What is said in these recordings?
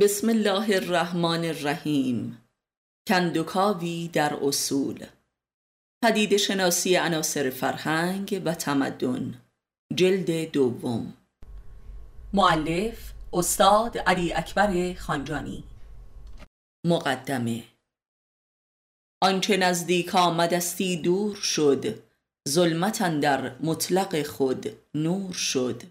بسم الله الرحمن الرحیم. کند و کاوی در اصول، پدیده شناسی عناصر فرهنگ و تمدن، جلد دوم، مؤلف استاد علی اکبر خانجانی. مقدمه: آنچه نزدیک آمدستی دور شد، ظلمت اندر مطلق خود نور شد.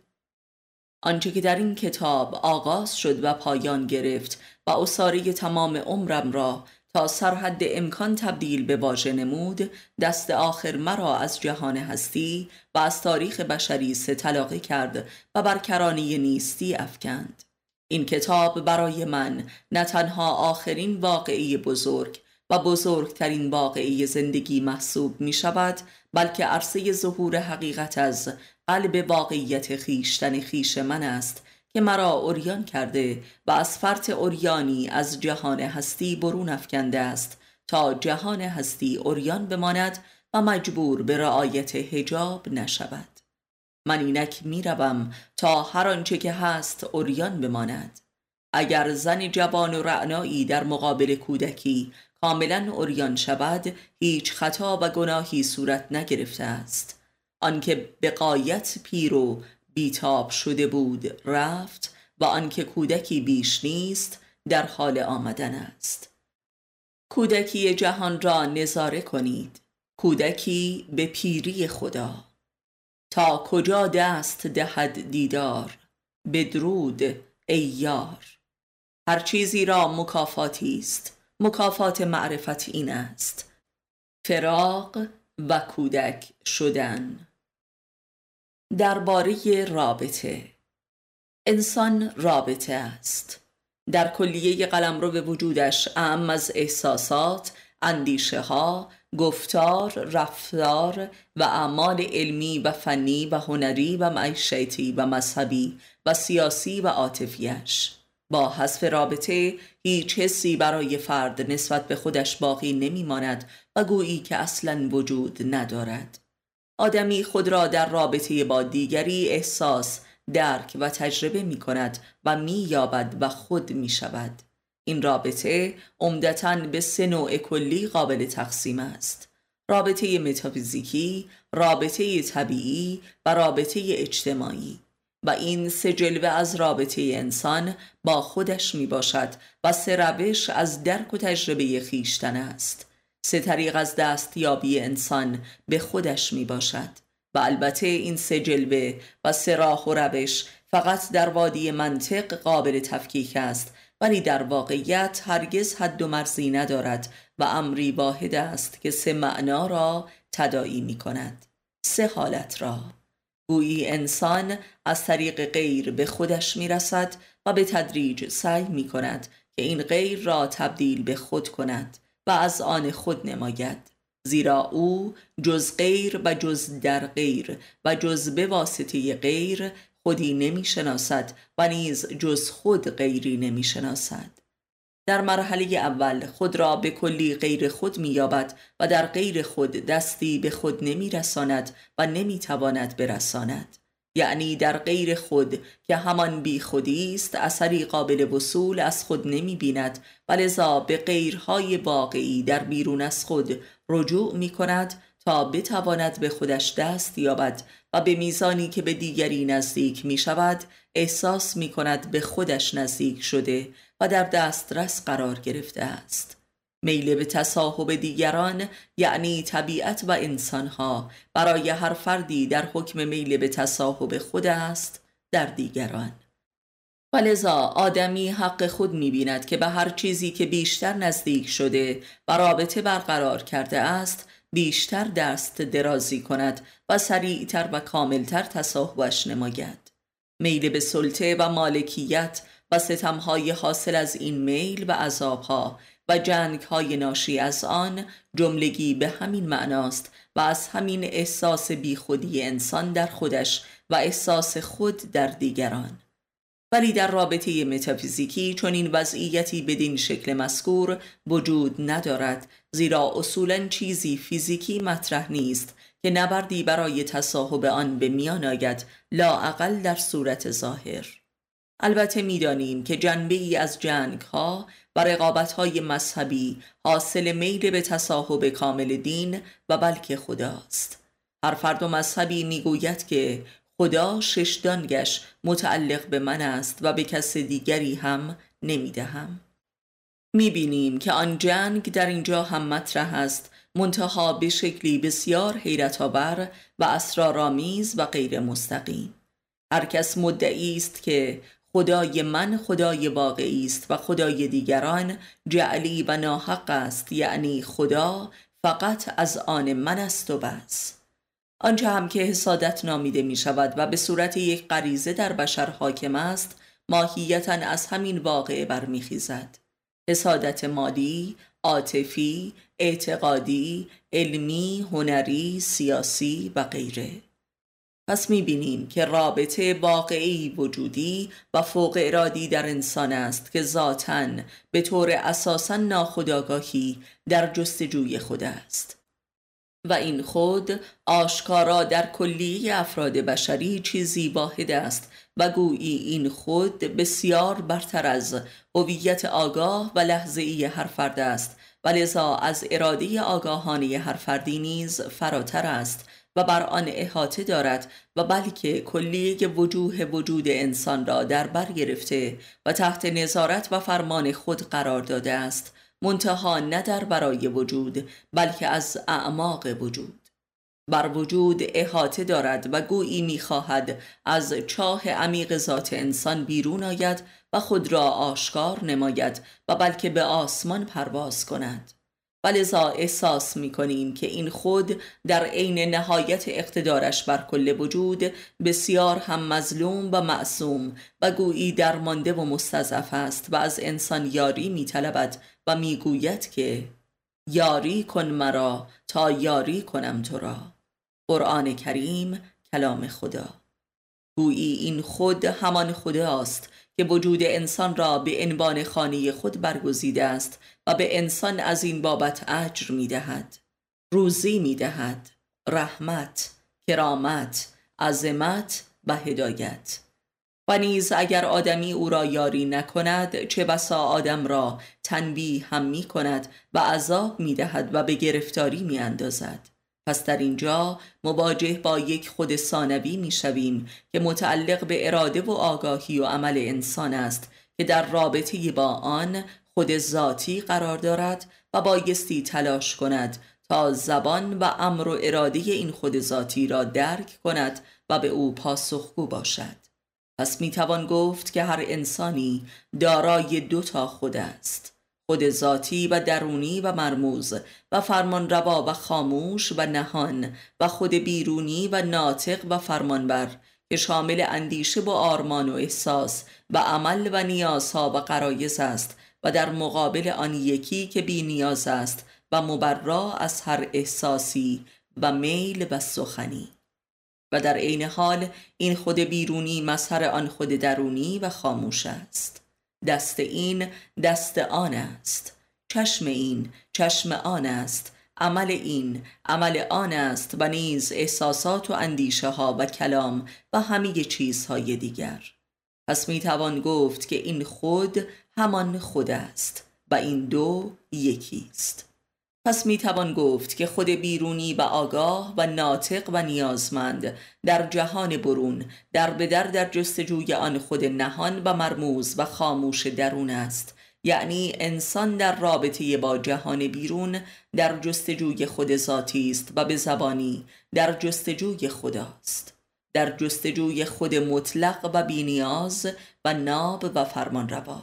آنچه که در این کتاب آغاز شد و پایان گرفت و عصاره تمام عمرم را تا سرحد امکان تبدیل به واژه نمود، دست آخر مرا از جهان هستی و از تاریخ بشری سه طلاقه کرد و بر کرانه نیستی افکند. این کتاب برای من نه تنها آخرین واقعه بزرگ و بزرگترین واقعه زندگی محسوب می شود، بلکه عرصه ظهور حقیقت از قلب واقعیت خیشتن خیش من است که مرا عریان کرده و از فرط عریانی از جهان هستی برون افکنده است تا جهان هستی عریان بماند و مجبور به رعایت حجاب نشود. من اینک می روم تا هر آنچه که هست عریان بماند. اگر زن جوان و رعنایی در مقابل کودکی کاملا عریان شود، هیچ خطا و گناهی صورت نگرفته است. آنکه به غایت پیر و بیتاب شده بود رفت و آنکه کودکی بیش نیست در حال آمدن است. کودکی جهان را نظاره کنید، کودکی به پیری خدا. تا کجا دست دهد دیدار، بدرود ای یار. هر چیزی را مکافاتی است، مکافات معرفت این است: فراق و کودک شدن. درباره رابطه: انسان رابطه است. در کلیه قلمرو وجودش، اعم از احساسات، اندیشه ها، گفتار، رفتار و اعمال علمی و فنی و هنری و معیشتی و مذهبی و سیاسی و عاطفیش. با حذف رابطه هیچ حسی برای فرد نسبت به خودش باقی نمی ماند و گویی که اصلاً وجود ندارد. آدمی خود را در رابطه با دیگری احساس، درک و تجربه می کند و می یابد و خود می شود. این رابطه عمدتاً به سه نوع کلی قابل تقسیم است: رابطه متافیزیکی، رابطه طبیعی و رابطه اجتماعی. و این سه جلوه از رابطه انسان با خودش می باشد و سه روش از درک و تجربه خیشتن است. سه طریق از دستیابی انسان به خودش می باشد و البته این سه جلوه و سه راه و روش فقط در وادی منطق قابل تفکیک است، ولی در واقعیت هرگز حد و مرزی ندارد و امری واحد است که سه معنا را تداعی می کند، سه حالت را. گویی انسان از طریق غیر به خودش می رسد و به تدریج سعی می کند که این غیر را تبدیل به خود کند و از آن خود نماید، زیرا او جز غیر و جز در غیر و جز به واسطه غیر خودی نمی شناسد و نیز جز خود غیری نمی شناسد. در مرحله اول خود را به کلی غیر خود می‌یابد و در غیر خود دستی به خود نمی‌رساند و نمی‌تواند برساند. یعنی در غیر خود که همان بی خودی است، اثری قابل وصول از خود نمی‌بیند و لذا به غیرهای واقعی در بیرون از خود رجوع می‌کند تا بتواند به خودش دست یابد و به میزانی که به دیگری نزدیک می شود احساس می کند به خودش نزدیک شده و در دسترس قرار گرفته است. میل به تصاحب دیگران، یعنی طبیعت و انسانها، برای هر فردی در حکم میل به تصاحب خود است در دیگران. ولذا آدمی حق خود می‌بیند که به هر چیزی که بیشتر نزدیک شده و رابطه برقرار کرده است بیشتر دست درازی کند و سریعتر و کاملتر تصاحبش نماید. میل به سلطه و مالکیت و ستمهای حاصل از این میل و عذابها و جنگهای ناشی از آن جملگی به همین معناست و از همین احساس بیخودی انسان در خودش و احساس خود در دیگران. ولی در رابطه متافیزیکی چون این وضعیتی بدین شکل مذکور وجود ندارد، زیرا اصولاً چیزی فیزیکی مطرح نیست که نبردی برای تصاحب آن به میان آید، لااقل در صورت ظاهر. البته می‌دانیم که جنبه‌ای از جنگ‌ها و رقابت‌های مذهبی حاصل میل به تصاحب کامل دین و بلکه خداست. هر فرد و مذهبی می‌گوید که خدا شش دانگش متعلق به من است و به کس دیگری هم نمی‌دهم. می‌بینیم که آن جنگ در اینجا هم مطرح است، منتها به شکلی بسیار حیرت‌آور و اسرارآمیز و غیر مستقیم. هر کس مدعی است که خدای من خدای واقعی است و خدای دیگران جعلی و ناحق است، یعنی خدا فقط از آن من است و بس. آنچه هم که حسادت نامیده می شود و به صورت یک غریزه در بشر حاکم است، ماهیتاً از همین واقعه برمیخیزد. حسادت مادی، عاطفی، اعتقادی، علمی، هنری، سیاسی و غیره. پس می‌بینیم که رابطه واقعی وجودی و فوق ارادی در انسان است که ذاتاً به طور اساساً ناخودآگاهی در جستجوی خود است و این خود آشکارا در کلیه افراد بشری چیزی واحد است و گویی این خود بسیار برتر از هویت آگاه و لحظه‌ای هر فرد است و لذا از اراده آگاهانه هر فردی نیز فراتر است و بر آن احاطه دارد و بلکه کلیه وجوه وجود انسان را در بر گرفته و تحت نظارت و فرمان خود قرار داده است، منتها نه در برای وجود بلکه از اعماق وجود. بر وجود احاطه دارد و گویی می‌خواهد از چاه عمیق ذات انسان بیرون آید و خود را آشکار نماید و بلکه به آسمان پرواز کند. ولذا احساس می‌کنیم که این خود در عین نهایت اقتدارش بر کل وجود بسیار هم مظلوم و معصوم و گویی درمانده و مستضعف است و از انسان یاری می‌طلبد و می‌گوید که یاری کن مرا تا یاری کنم تو را. قرآن کریم کلام خدا. گویی این خود همان خداست که وجود انسان را به عنوان خانه خود برگزیده است و به انسان از این بابت اجر می دهد، روزی می دهد، رحمت، کرامت، عظمت و هدایت. و نیز اگر آدمی او را یاری نکند چه بسا آدم را تنبیه هم می کند و عذاب می دهد و به گرفتاری می اندازد. پس در اینجا مواجه با یک خود ثانوی می شویم که متعلق به اراده و آگاهی و عمل انسان است که در رابطه با آن خود ذاتی قرار دارد و بایستی تلاش کند تا زبان و امر و اراده این خود ذاتی را درک کند و به او پاسخگو باشد. پس می توان گفت که هر انسانی دارای دو تا خود است، خود ذاتی و درونی و مرموز و فرمانروا و خاموش و نهان و خود بیرونی و ناطق و فرمانبر که شامل اندیشه و آرمان و احساس و عمل و نیازها و غرایز است و در مقابل آن یکی که بی نیاز است و مبرا از هر احساسی و میل و سخنی. و در عین حال این خود بیرونی مظهر آن خود درونی و خاموش است. دست این دست آن است، چشم این چشم آن است، عمل این عمل آن است و نیز احساسات و اندیشه ها و کلام و همه چیزهای دیگر. پس می توان گفت که این خود همان خود است و این دو یکی است. پس می توان گفت که خود بیرونی و آگاه و ناطق و نیازمند در جهان برون در به در جستجوی آن خود نهان و مرموز و خاموش درون است، یعنی انسان در رابطه با جهان بیرون در جستجوی خود ذاتی است و به زبانی در جستجوی خداست، در جستجوی خود مطلق و بی‌نیاز و ناب و فرمانروا.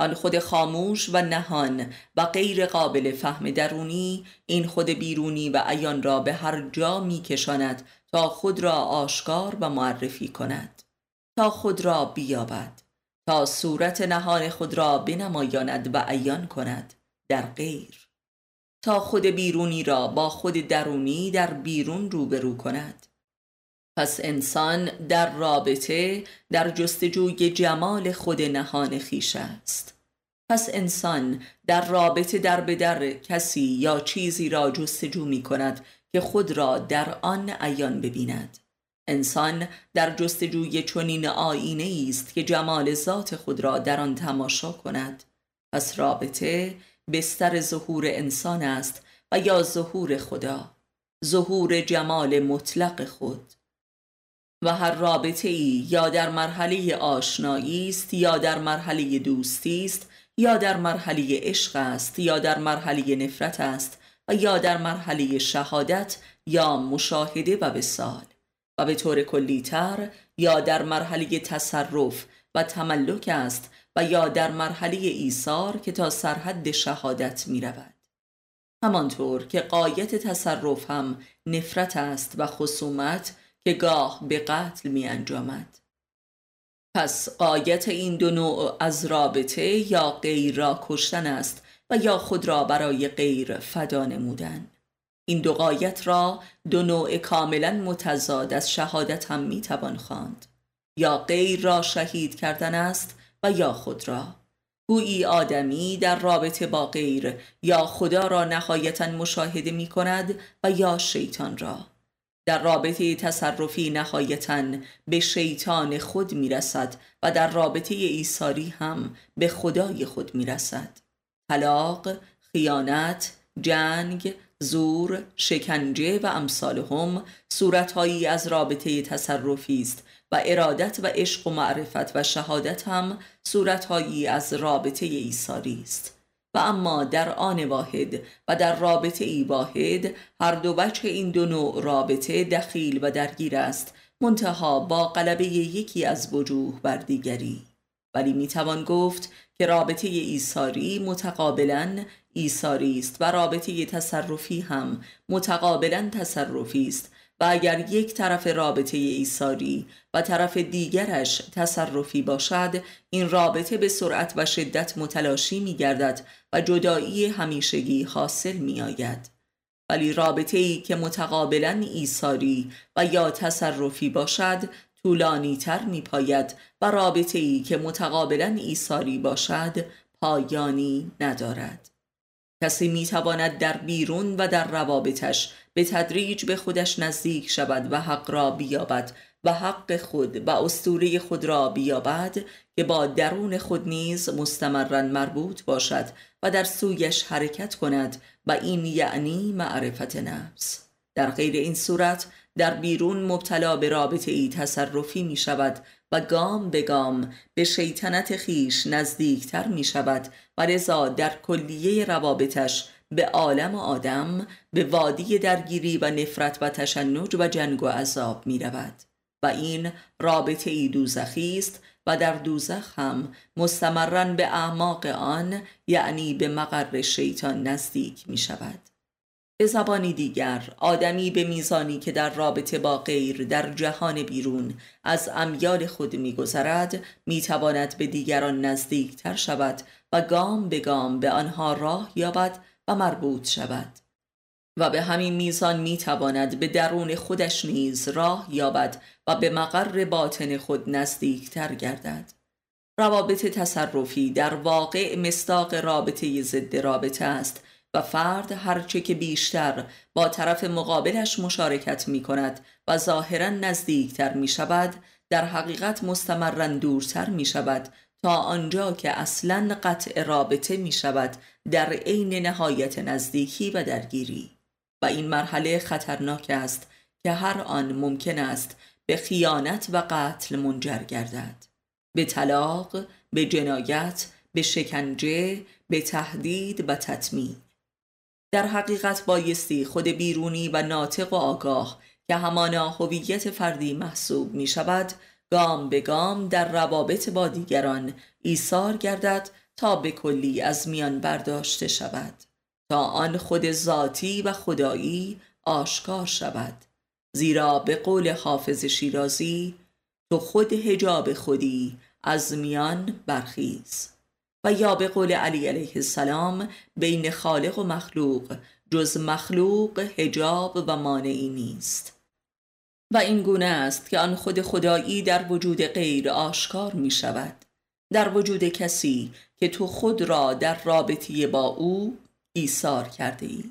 آن خود خاموش و نهان و غیر قابل فهم درونی این خود بیرونی و عیان را به هر جا می کشاند تا خود را آشکار و معرفی کند، تا خود را بیابد، تا صورت نهان خود را بنمایاند و عیان کند در غیر، تا خود بیرونی را با خود درونی در بیرون روبرو کند. پس انسان در رابطه در جستجوی جمال خود نهان خویش است. پس انسان در رابطه در به در کسی یا چیزی را جستجو می کند که خود را در آن عیان ببیند. انسان در جستجوی چنین آیینه‌ای است که جمال ذات خود را در آن تماشا کند. پس رابطه بستر ظهور انسان است و یا ظهور خدا، ظهور جمال مطلق خود. و هر رابطه‌ای یا در مرحله آشنایی است، یا در مرحله دوستی است، یا در مرحله عشق است، یا در مرحله نفرت است و یا در مرحله شهادت یا مشاهده و وصال، و به طور کلی‌تر یا در مرحله تصرف و تملک است و یا در مرحله ایثار که تا سرحد شهادت می رود. همانطور که غایت تصرف هم نفرت است و خصومت که گاه به قتل می انجامد. پس غایت این دو نوع از رابطه یا غیر را کشتن است و یا خود را برای غیر فدا نمودن. این دو غایت را دو نوع کاملا متضاد از شهادت هم می توان خواند. یا غیر را شهید کردن است و یا خود را. گویی آدمی در رابطه با غیر یا خدا را نهایتا مشاهده می کند و یا شیطان را. در رابطه تصرفی نهایتاً به شیطان خود میرسد و در رابطه ایثاری هم به خدای خود میرسد. طلاق، خیانت، جنگ، زور، شکنجه و امثالهم صورتهایی از رابطه تصرفی است و ارادت و عشق و معرفت و شهادت هم صورتهایی از رابطه ایثاری است. و اما در آن واحد و در رابطه ای واحد هر دو وجه این دو نوع رابطه دخیل و درگیر است، منتها با غلبه یکی از وجوه بر دیگری. ولی میتوان گفت که رابطه ایثاری متقابلا ایثاری است و رابطه تصرفی هم متقابلا تصرفی است، و اگر یک طرف رابطه ایثاری و طرف دیگرش تصرفی باشد، این رابطه به سرعت و شدت متلاشی می گردد و جدایی همیشگی حاصل می آید. ولی رابطه ای که متقابلا ایثاری و یا تصرفی باشد طولانی تر می پاید و رابطه ای که متقابلا ایثاری باشد پایانی ندارد. کسی می تواند در بیرون و در روابطش به تدریج به خودش نزدیک شود و حق را بیابد و حق خود و اسطوره خود را بیابد که با درون خود نیز مستمراً مربوط باشد و در سویش حرکت کند، و این یعنی معرفت نفس. در غیر این صورت در بیرون مبتلا به رابطه ای تصرفی می شود و گام به گام به شیطنت خیش نزدیکتر می شود و رضا در کلیه روابطش به عالم آدم، به وادی درگیری و نفرت و تشنج و جنگ و عذاب می رود. و این رابطه ای دوزخی است و در دوزخ هم مستمراً به اعماق آن، یعنی به مقر شیطان نزدیک می شود. به زبانی دیگر، آدمی به میزانی که در رابطه با غیر در جهان بیرون از امیال خود می‌گذرد، می‌تواند به دیگران نزدیکتر شود و گام به گام به آنها راه یابد و مربوط شود، و به همین میزان می‌تواند به درون خودش نیز راه یابد و به مقر باطن خود نزدیکتر گردد. روابط تصرفی در واقع مصداق رابطه ضد رابطه است، و فرد هرچه که بیشتر با طرف مقابلش مشارکت می کند و ظاهراً نزدیکتر می شود، در حقیقت مستمراً دورتر می شود تا آنجا که اصلاً قطع رابطه می شود در عین نهایت نزدیکی و درگیری. و این مرحله خطرناک است که هر آن ممکن است به خیانت و قتل منجر گردد، به طلاق، به جنایت، به شکنجه، به تهدید و تطمیع. در حقیقت بایستی خود بیرونی و ناطق و آگاه که همانا هویت فردی محسوب می شود، گام به گام در روابط با دیگران ایثار گردد تا به کلی از میان برداشته شود، تا آن خود ذاتی و خدایی آشکار شود. زیرا به قول حافظ شیرازی، تو خود حجاب خودی از میان برخیز. و یا به قول علی علیه السلام، بین خالق و مخلوق جز مخلوق حجاب و مانعی نیست. و این گونه است که آن خود خدایی در وجود غیر آشکار می شود. در وجود کسی که تو خود را در رابطه با او ایثار کرده ای.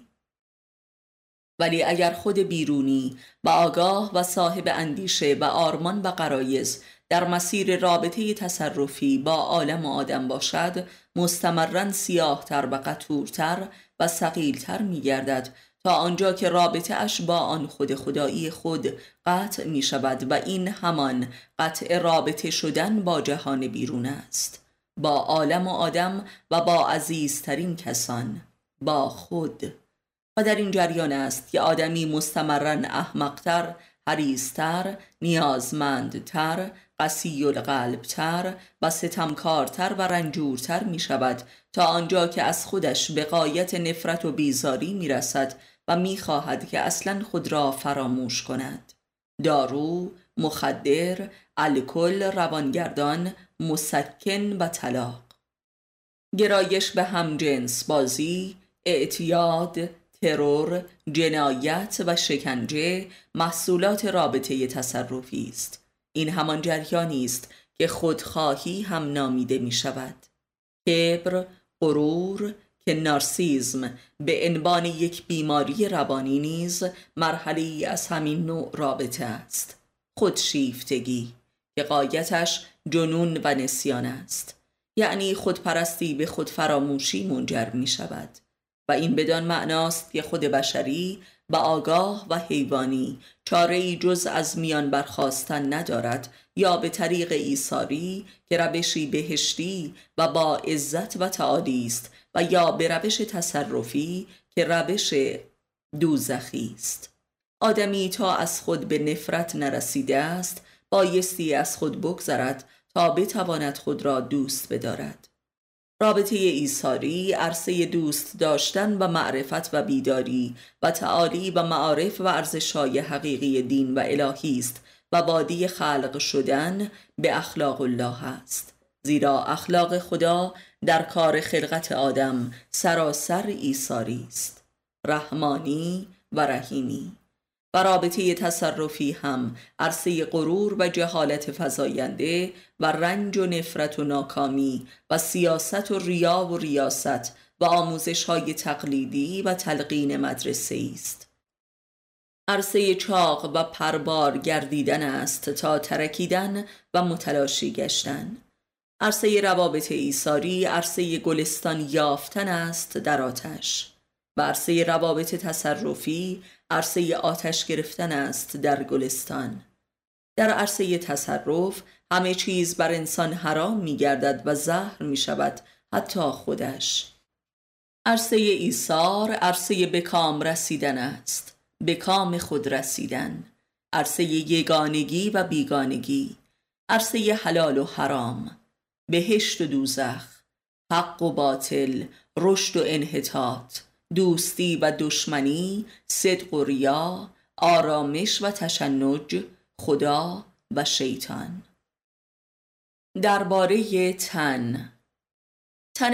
ولی اگر خود بیرونی و آگاه و صاحب اندیشه و آرمان و غرایز در مسیر رابطه تصرفی با عالم و آدم باشد، مستمرن سیاهتر و قطورتر و ثقیلتر می گردد تا آنجا که رابطه اش با آن خود خدایی خود قطع می شود و این همان قطع رابطه شدن با جهان بیرون است، با عالم و آدم و با عزیزترین کسان، با خود. و در این جریان است که آدمی مستمرن احمقتر، حریصتر، نیازمندتر، قسی القلبتر و ستمکارتر و رنجورتر می شود تا آنجا که از خودش به غایت نفرت و بیزاری می رسد و می خواهد که اصلا خود را فراموش کند. دارو، مخدر، الکل، روانگردان، مسکن و طلاق. گرایش به همجنس بازی، اعتیاد، ترور، جنایت و شکنجه محصولات رابطه تصرفی است. این همان جریانی است که خودخواهی هم نامیده می شود. کبر، غرور، که نارسیسم به عنوان یک بیماری روانی نیز مرحله‌ای از همین نوع رابطه است. خودشیفتگی که غایتش جنون و نسیان است، یعنی خودپرستی به خودفراموشی منجر می شود و این بدان معناست که خود بشری و آگاه و حیوانی چاره‌ای جز از میان برخاستن ندارد یا به طریق ایثاری که روشی بهشتی و با عزت و تعالی است و یا به روش تصرفی که روش دوزخی است. آدمی تا از خود به نفرت نرسیده است بایستی از خود بگذرد تا بتواند خود را دوست بدارد. رابطه ایثاری عرصه دوست داشتن و معرفت و بیداری و تعالی و معارف و ارزش‌های حقیقی دین و الهی است و بادی خلق شدن به اخلاق الله است، زیرا اخلاق خدا در کار خلقت آدم سراسر ایثاری است، رحمانی و رحیمی. و رابطه تصرفی هم عرصه غرور و جهالت فزاینده و رنج و نفرت و ناکامی و سیاست و ریا و ریاست و آموزش‌های تقلیدی و تلقین مدرسه‌ای است. عرصه چاق و پربار گردیدن است تا ترکیدن و متلاشی گشتن. عرصه روابط ایثاری عرصه گلستان یافتن است در آتش. عرصه روابط تصرفی عرصه آتش گرفتن است در گلستان. در عرصه تصرف همه چیز بر انسان حرام می گردد و زهر می شود، حتی خودش. عرصه ایثار عرصه به کام رسیدن است، به کام خود رسیدن، عرصه یگانگی و بیگانگی، عرصه حلال و حرام، بهشت و دوزخ، حق و باطل، رشد و انحطاط، دوستی و دشمنی، صدق و ریا، آرامش و تشنج، خدا و شیطان. درباره تن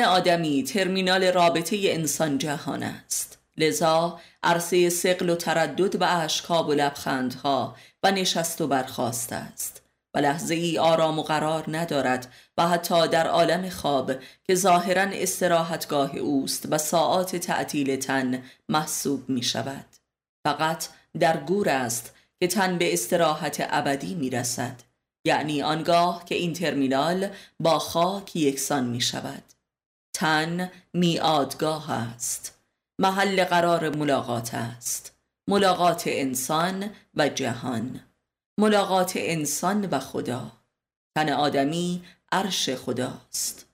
آدمی ترمینال رابطه انسان جهان است، لذا عرصه ثقل و تردد و اشک‌ها و لبخندها و نشست و برخاست است و لحظه ای آرام و قرار ندارد و حتی در عالم خواب که ظاهراً استراحتگاه اوست و ساعات تعطیل تن محسوب می شود. فقط در گور است که تن به استراحت ابدی می رسد، یعنی آنگاه که این ترمینال با خاک یکسان می شود. تن میعادگاه است، محل قرار ملاقات است، ملاقات انسان و جهان، ملاقات انسان و خدا. تن آدمی عرش خداست،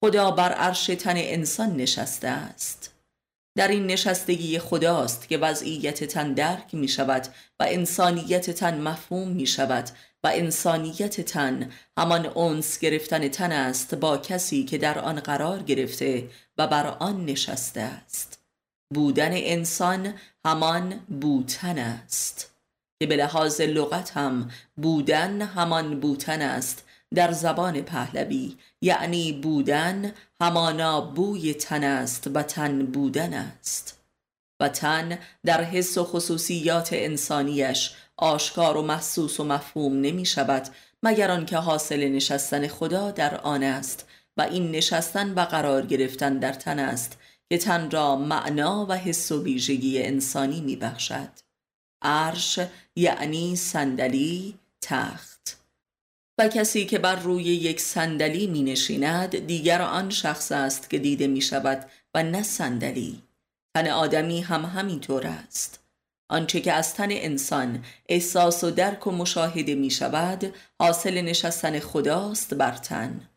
خدا بر عرش تن انسان نشسته است. در این نشستگی خداست که وضعیت تن درک می شود و انسانیت تن مفهوم می شود و انسانیت تن همان انس گرفتن تن است با کسی که در آن قرار گرفته و بر آن نشسته است. بودن انسان همان بودن است که به لحاظ لغت هم بودن همان بوتن است در زبان پهلوی، یعنی بودن همانا بوی تن است و تن بودن است و تن در حس و خصوصیات انسانیش آشکار و محسوس و مفهوم نمی شود مگر آنکه حاصل نشستن خدا در آن است و این نشستن و قرار گرفتن در تن است که تن را معنا و حس و ویژگی انسانی می بخشد. عرش یعنی صندلی، تخت. و کسی که بر روی یک صندلی می نشیند دیگر آن شخص است که دیده می شود و نه صندلی. تن آدمی هم همینطور است. آنچه که از تن انسان احساس و درک و مشاهده می شود حاصل نشستن خداست بر تن.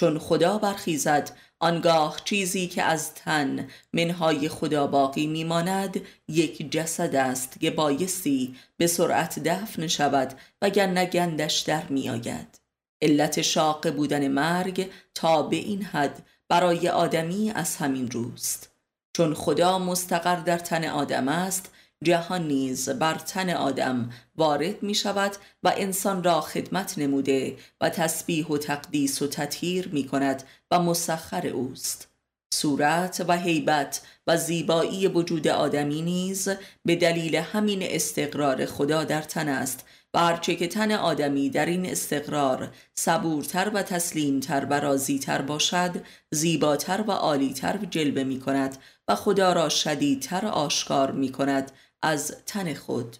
چون خدا برخیزد آنگاه چیزی که از تن منهای خدا باقی میماند یک جسد است که بایستی به سرعت دفن شود وگرنه گندش در میآید. علت شاق بودن مرگ تا به این حد برای آدمی از همین روست. چون خدا مستقر در تن آدم است، جهان نیز بر تن آدم وارد می شود و انسان را خدمت نموده و تسبیح و تقدیس و تطهیر می کند و مسخر اوست. صورت و هیبت و زیبایی وجود آدمی نیز به دلیل همین استقرار خدا در تن است و هرچه که تن آدمی در این استقرار صبورتر و تسلیمتر و راضیتر باشد زیباتر و عالیتر جلوه می کند و خدا را شدیدتر آشکار می کند از تن خود.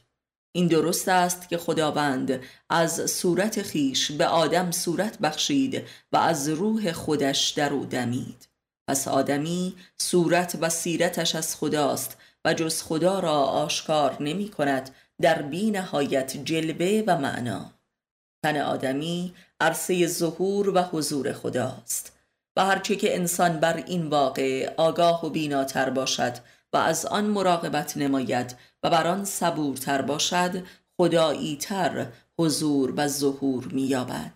این درست است که خداوند از صورت خیش به آدم صورت بخشید و از روح خودش در او دمید. پس آدمی صورت و سیرتش از خداست و جز خدا را آشکار نمی کند در بی نهایت جلوه و معنا. تن آدمی عرصه ظهور و حضور خداست و هرچه که انسان بر این واقع آگاه و بیناتر باشد و از آن مراقبت نماید و بر آن صبورتر باشد خدایی تر حضور و ظهور می‌یابد.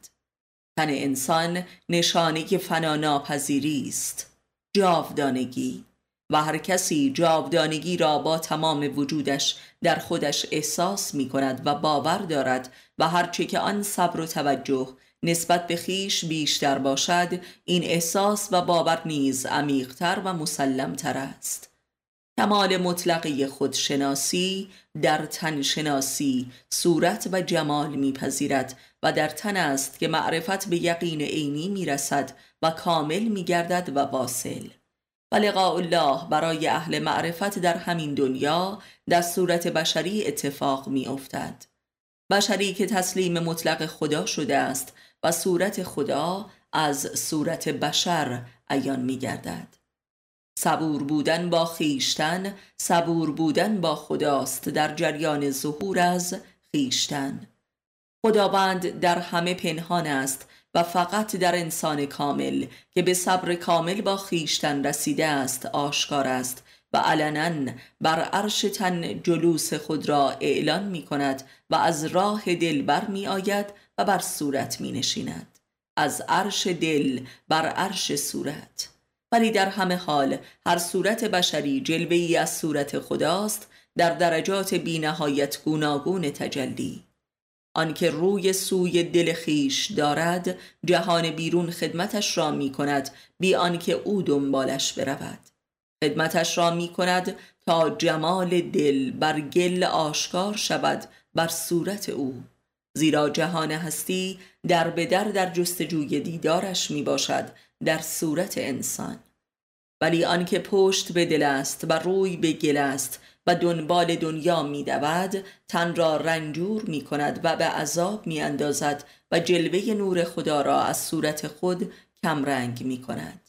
تن انسان نشانه فناناپذیری است، جاودانگی، و هر کسی جاودانگی را با تمام وجودش در خودش احساس می کند و باور دارد و هرچه که آن صبر و توجه نسبت به خیش بیشتر باشد این احساس و باور نیز عمیق‌تر و مسلم‌تر است. کمال مطلقه خودشناسی در تن شناسی صورت و جمال میپذیرد و در تن است که معرفت به یقین عینی میرسد و کامل میگردد و واصل. و لقاء الله برای اهل معرفت در همین دنیا در صورت بشری اتفاق میافتد. بشری که تسلیم مطلق خدا شده است و صورت خدا از صورت بشر عیان می‌گردد. صبور بودن با خیشتن، صبور بودن با خداست در جریان ظهور از خیشتن. خداوند در همه پنهان است و فقط در انسان کامل که به صبر کامل با خیشتن رسیده است آشکار است و علناً بر عرش تن جلوس خود را اعلان می کند و از راه دل بر می آید و بر صورت می نشیند. از عرش دل بر عرش صورت. ولی در همه حال هر صورت بشری جلوه‌ای از صورت خداست در درجات بی نهایت گوناگون تجلی. آنکه روی سوی دل خیش دارد جهان بیرون خدمتش را می کند بی آنکه او دنبالش برود. خدمتش را می کند تا جمال دل بر گل آشکار شود بر صورت او. زیرا جهان هستی در به در جستجوی دیدارش می باشد در صورت انسان. ولی آنکه پشت به دل است و روی به گل است و دنبال دنیا می دود تن را رنجور می کند و به عذاب می اندازد و جلوه نور خدا را از صورت خود کمرنگ می کند.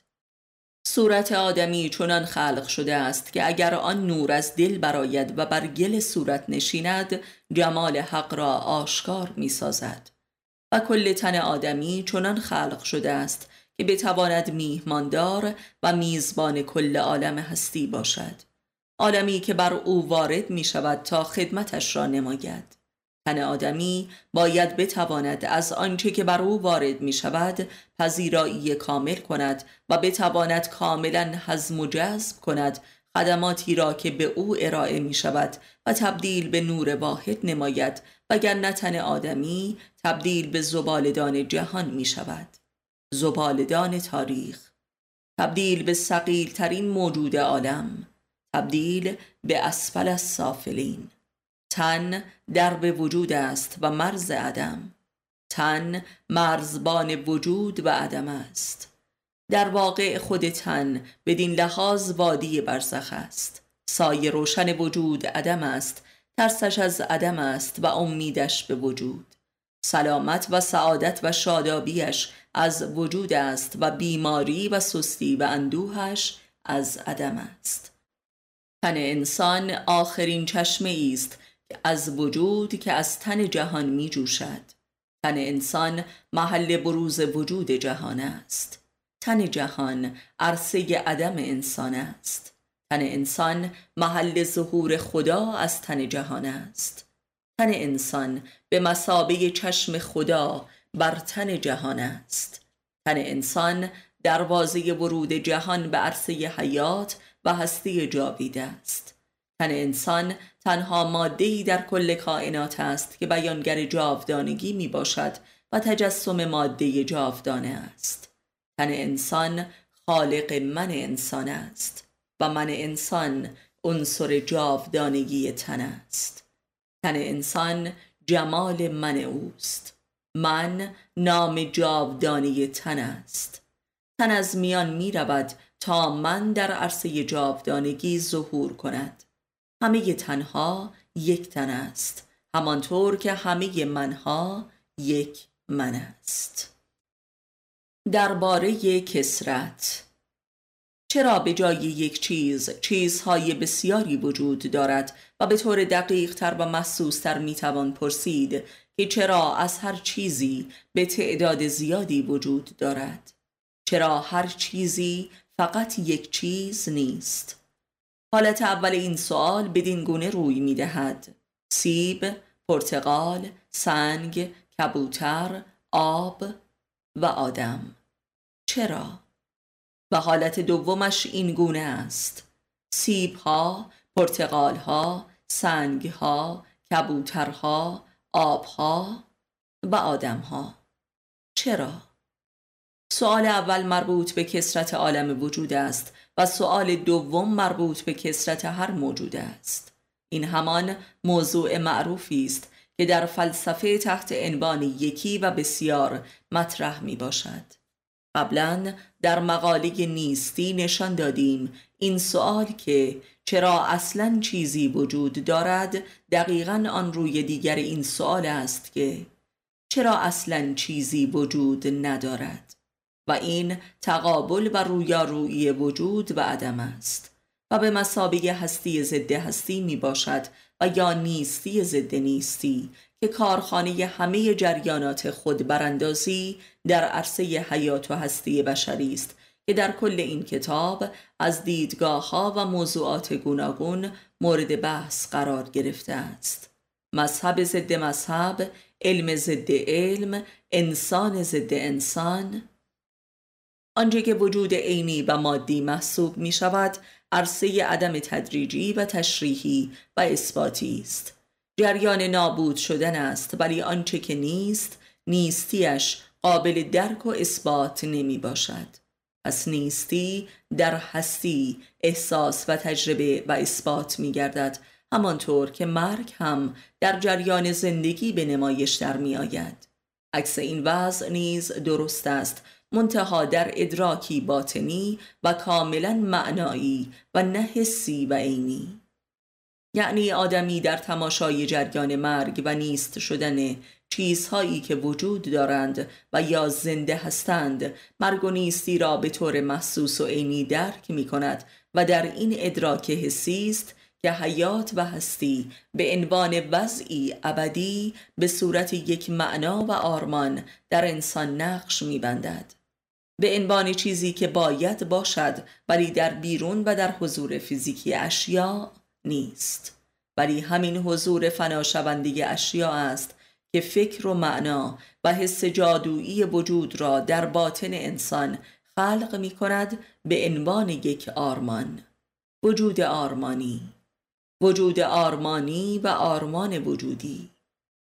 صورت آدمی چنان خلق شده است که اگر آن نور از دل براید و بر گل صورت نشیند جمال حق را آشکار می سازد. و کل تن آدمی چنان خلق شده است که بتواند میهماندار و میزبان کل عالم هستی باشد. عالمی که بر او وارد می شود تا خدمتش را نماید. تن آدمی باید بتواند از آنچه که بر او وارد می شود پذیرایی کامل کند و بتواند کاملا هضم و جذب کند خدماتی را که به او ارائه می شود و تبدیل به نور واحد نماید وگرنه تن آدمی تبدیل به زبالدان جهان می شود. زبالدان تاریخ، تبدیل به ثقیل ترین موجود عالم، تبدیل به اسفل السافلین. تن در به وجود است و مرز عدم. تن مرزبان وجود و عدم است. در واقع خود تن بدین لحاظ وادی برزخ است. سایه روشن وجود عدم است، ترسش از عدم است و امیدش به وجود. سلامت و سعادت و شادابیش از وجود است و بیماری و سستی و اندوهش از عدم است. تن انسان آخرین چشمه است از وجود که از تن جهان می جوشد. تن انسان محل بروز وجود جهان است. تن جهان عرصه عدم انسان است. تن انسان محل ظهور خدا از تن جهان است. تن انسان به مثابه چشم خدا بر تن جهان است. تن انسان دروازه ورود جهان به عرصه حیات و هستی جاویده است. تن انسان تنها ماده‌ای در کل کائنات است که بیانگر جاودانگی می باشد و تجسم ماده جاودانه است. تن انسان خالق من انسان است و من انسان عنصر جاودانگی تن است. تن انسان جمال من اوست. من نام جاودانی تن است. تن از میان می رود تا من در عرصه جاودانگی ظهور کند. همه تنها یک تن است، همانطور که همه منها یک من است. درباره کثرت: چرا به جای یک چیز چیزهای بسیاری وجود دارد و به طور دقیق تر و محسوس تر می توان پرسید که چرا از هر چیزی به تعداد زیادی وجود دارد؟ چرا هر چیزی فقط یک چیز نیست؟ حالت اول این سوال بدین گونه روی می دهد: سیب، پرتقال، سنگ، کبوتر، آب و آدم. چرا؟ و حالت دومش این گونه است: سیب ها، پرتقال ها، سنگ ها، کبوتر ها، آب ها و آدم ها. چرا؟ سوال اول مربوط به کثرت عالم وجود است و سوال دوم مربوط به کثرت هر موجود است. این همان موضوع معروفی است که در فلسفه تحت عنوان یکی و بسیار مطرح می باشد. قبلا در مقاله نیستی نشان دادیم این سوال که چرا اصلاً چیزی وجود دارد دقیقاً آن روی دیگر این سوال است که چرا اصلاً چیزی وجود ندارد، و این تقابل و رویارویی وجود و عدم است و به مثابه هستی ضد هستی می باشد و یا نیستی ضد نیستی که کارخانه همه جریانات خود براندازی در عرصه حیات و هستی بشری است که در کل این کتاب از دیدگاه‌ها و موضوعات گوناگون مورد بحث قرار گرفته است. مذهب ضد مذهب، علم ضد علم، انسان ضد انسان. آنچه که وجود عینی و مادی محسوب می شود عرصه عدم تدریجی و تشریحی و اثباتی است. جریان نابود شدن است، ولی آنچه که نیست، نیستیش قابل درک و اثبات نمی باشد. پس نیستی در هستی احساس و تجربه و اثبات می گردد، همانطور که مرگ هم در جریان زندگی به نمایش در می آید. عکس این وضع نیز درست است، منتها در ادراکی باطنی و کاملا معنایی و نه حسی و عینی. یعنی آدمی در تماشای جریان مرگ و نیست شدن چیزهایی که وجود دارند و یا زنده هستند، مرگ و نیستی را به طور محسوس و عینی درک می کند و در این ادراک حسی است که حیات و هستی به عنوان وضعی ابدی به صورت یک معنا و آرمان در انسان نقش می بندد. به عنوان چیزی که باید باشد ولی در بیرون و در حضور فیزیکی اشیا نیست. ولی همین حضور فناشونده اشیا است که فکر و معنا و حس جادویی وجود را در باطن انسان خلق می کند به عنوان یک آرمان. وجود آرمانی، وجود آرمانی و آرمان وجودی،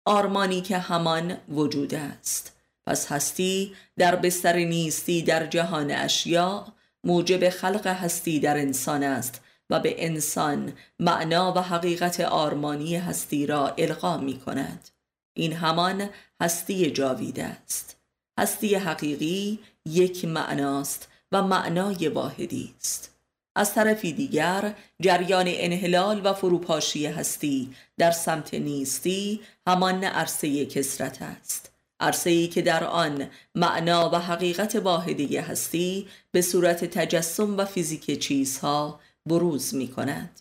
آرمانی که همان وجود است. پس هستی در بستر نیستی در جهان اشیا موجب خلق هستی در انسان است و به انسان معنا و حقیقت آرمانی هستی را القا می کند. این همان هستی جاویده است. هستی حقیقی یک معناست و معنای واحدی است. از طرفی دیگر جریان انحلال و فروپاشی هستی در سمت نیستی همان عرصه کثرت است، عرصه‌ای که در آن معنا و حقیقت واحدی هستی به صورت تجسم و فیزیک چیزها بروز می‌کند.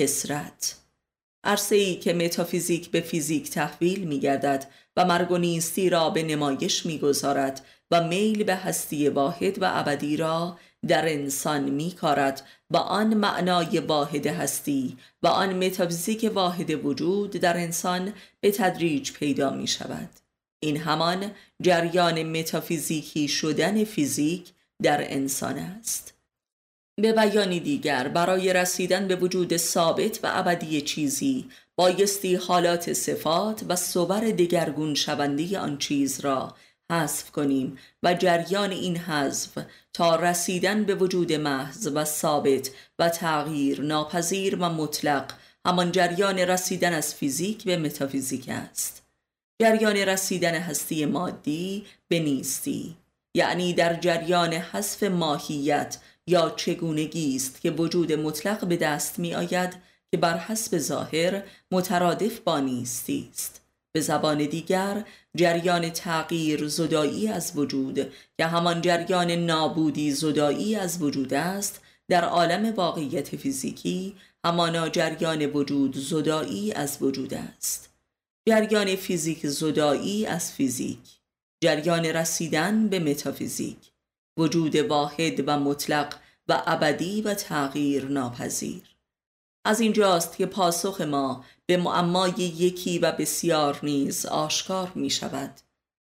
کثرت عرصه‌ای که متافیزیک به فیزیک تحویل می‌گردد و مرگ و نیستی را به نمایش می‌گذارد و میل به هستی واحد و ابدی را در انسان می‌کارد و آن معنای واحد هستی و آن متافیزیک واحد وجود در انسان به تدریج پیدا می‌شود. این همان جریان متافیزیکی شدن فیزیک در انسان است. به بیانی دیگر برای رسیدن به وجود ثابت و ابدی چیزی بایستی حالات صفات و صور دگرگون شونده آن چیز را حذف کنیم و جریان این حذف تا رسیدن به وجود محض و ثابت و تغییر ناپذیر و مطلق همان جریان رسیدن از فیزیک به متافیزیک است. جریان رسیدن هستی مادی به نیستی، یعنی در جریان حذف ماهیت یا چگونگی است که وجود مطلق به دست می آید که بر حسب ظاهر مترادف با نیستی است. به زبان دیگر جریان تغییر زدایی از وجود که همان جریان نابودی زدایی از وجود است در عالم واقعیت فیزیکی همانا جریان وجود زدایی از وجود است. جریان فیزیک زدایی از فیزیک، جریان رسیدن به متافیزیک، وجود واحد و مطلق و ابدی و تغییر ناپذیر. از اینجاست که پاسخ ما به معمای یکی و بسیار نیز آشکار می شود.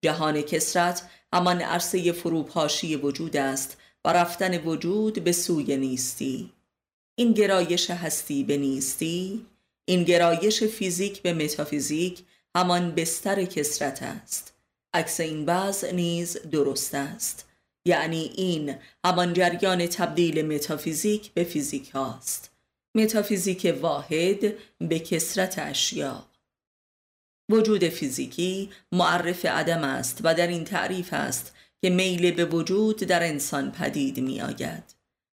جهان کثرت همان عرصه فروپاشی وجود است و رفتن وجود به سوی نیستی. این گرایش هستی به نیستی، این گرایش فیزیک به متافیزیک همان بستر کثرت است. عکس این وضع نیز درست است، یعنی این همان جریان تبدیل متافیزیک به فیزیک هاست، متافیزیک واحد به کثرت اشیا. وجود فیزیکی معرف عدم است و در این تعریف است که میل به وجود در انسان پدید می آید،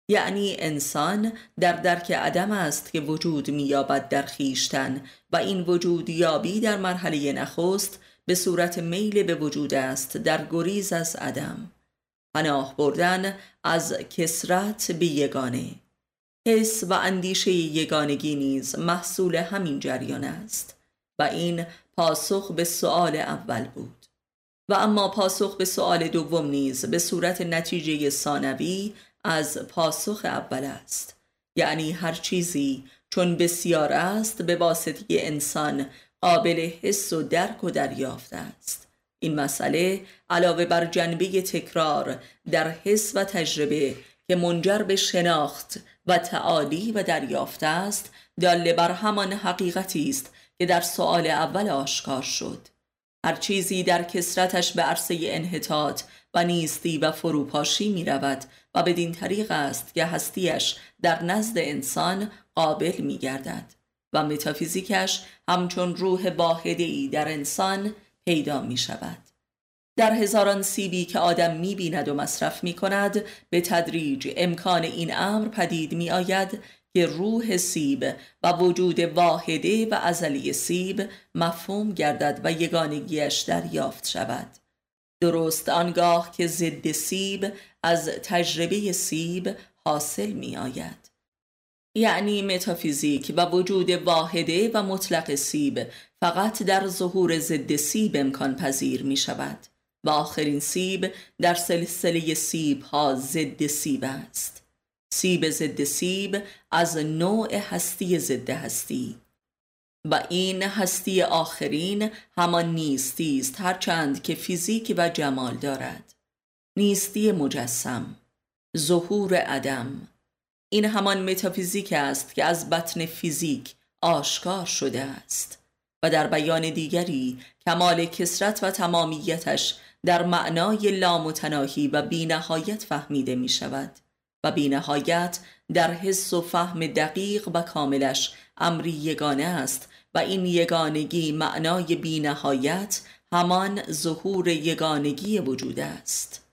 یعنی انسان در درک عدم است که وجود می‌یابد در خیشتن و این وجود یابی در مرحله نخست به صورت میل به وجود است در گریز از عدم، پناه بردن از کثرت به یگانه. حس و اندیشه یگانگی نیز محصول همین جریان است و این پاسخ به سؤال اول بود. و اما پاسخ به سؤال دوم نیز به صورت نتیجه ثانوی از پاسخ اول است، یعنی هر چیزی چون بسیار است به واسطه انسان قابل حس و درک و دریافت است. این مسئله علاوه بر جنبه تکرار در حس و تجربه که منجر به شناخت و تعالی و دریافت است دال بر همان حقیقتی است که در سؤال اول آشکار شد. هر چیزی در کثرتش به عرصه انحطاط و نیستی و فروپاشی می رود و بدین طریق است که هستیش در نزد انسان قابل می گردد و متافیزیکش همچون روح واحدی در انسان پیدا می شود. در هزاران سیبی که آدم می بیند و مصرف می کند به تدریج امکان این امر پدید می آید که روح سیب و وجود واحده و ازلی سیب مفهوم گردد و یگانگیش دریافت شود. درست آنگاه که ضد سیب از تجربه سیب حاصل می آید، یعنی متافیزیک و وجود واحده و مطلق سیب فقط در ظهور ضد سیب امکان پذیر می شود و آخرین سیب در سلسله سیب ها ضد سیب است. سیب ضد سیب از نوع هستی ضد هستی و این هستی آخرین همان نیستی است، هرچند که فیزیک و جمال دارد. نیستی مجسم، ظهور عدم، این همان متافیزیک است که از بطن فیزیک آشکار شده است و در بیان دیگری کمال کثرت و تمامیتش در معنای لامتناهی و بی‌نهایت فهمیده می شود و بی نهایت در حس و فهم دقیق و کاملش امری یگانه است و این یگانگی معنای بی نهایت همان ظهور یگانگی وجود است.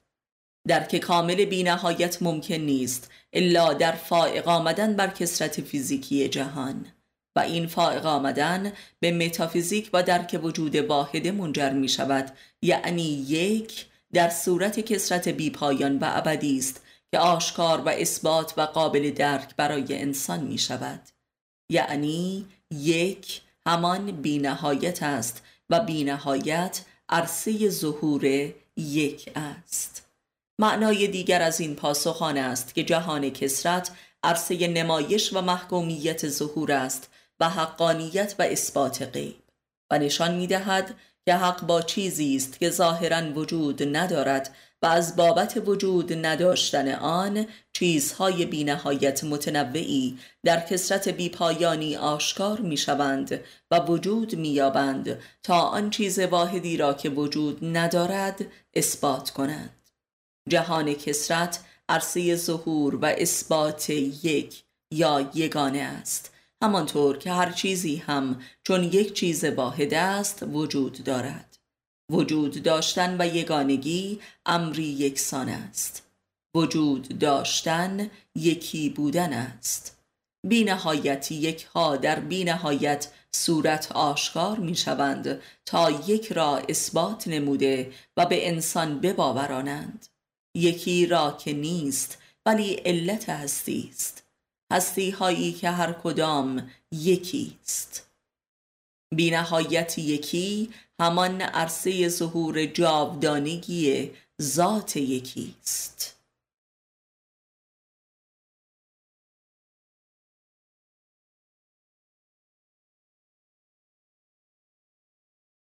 درک کامل بی‌نهایت ممکن نیست الا در فائق آمدن بر کثرت فیزیکی جهان، و این فائق آمدن به متافیزیک و درک وجود واحد منجر می شود، یعنی یک در صورت کثرت بی‌پایان و ابدی است که آشکار و اثبات و قابل درک برای انسان می شود، یعنی یک همان بی‌نهایت است و بی‌نهایت عرصه ظهور یک است. معنای دیگر از این پاسخ آن است که جهان کثرت عرصه نمایش و محکومیت ظهور است و حقانیت و اثبات غیب، و نشان می‌دهد که حق با چیزی است که ظاهراً وجود ندارد و از بابت وجود نداشتن آن چیزهای بی‌نهایت متنوعی در کثرت بی‌پایانی آشکار می‌شوند و وجود می‌یابند تا آن چیز واحدی را که وجود ندارد اثبات کنند. جهان کثرت عرصه ظهور و اثبات یک یا یگانه است، همانطور که هر چیزی هم چون یک چیز واحد است وجود دارد. وجود داشتن و یگانگی امری یکسان است. وجود داشتن یکی بودن است. بی‌نهایت یکها در بی‌نهایت صورت آشکار می‌شوند تا یک را اثبات نموده و به انسان بباورانند. یکی را که نیست ولی علت هستی است، هستی هایی که هر کدام یکی است. بی‌نهایت یکی همان عرصه ظهور جاودانگی ذات یکی است.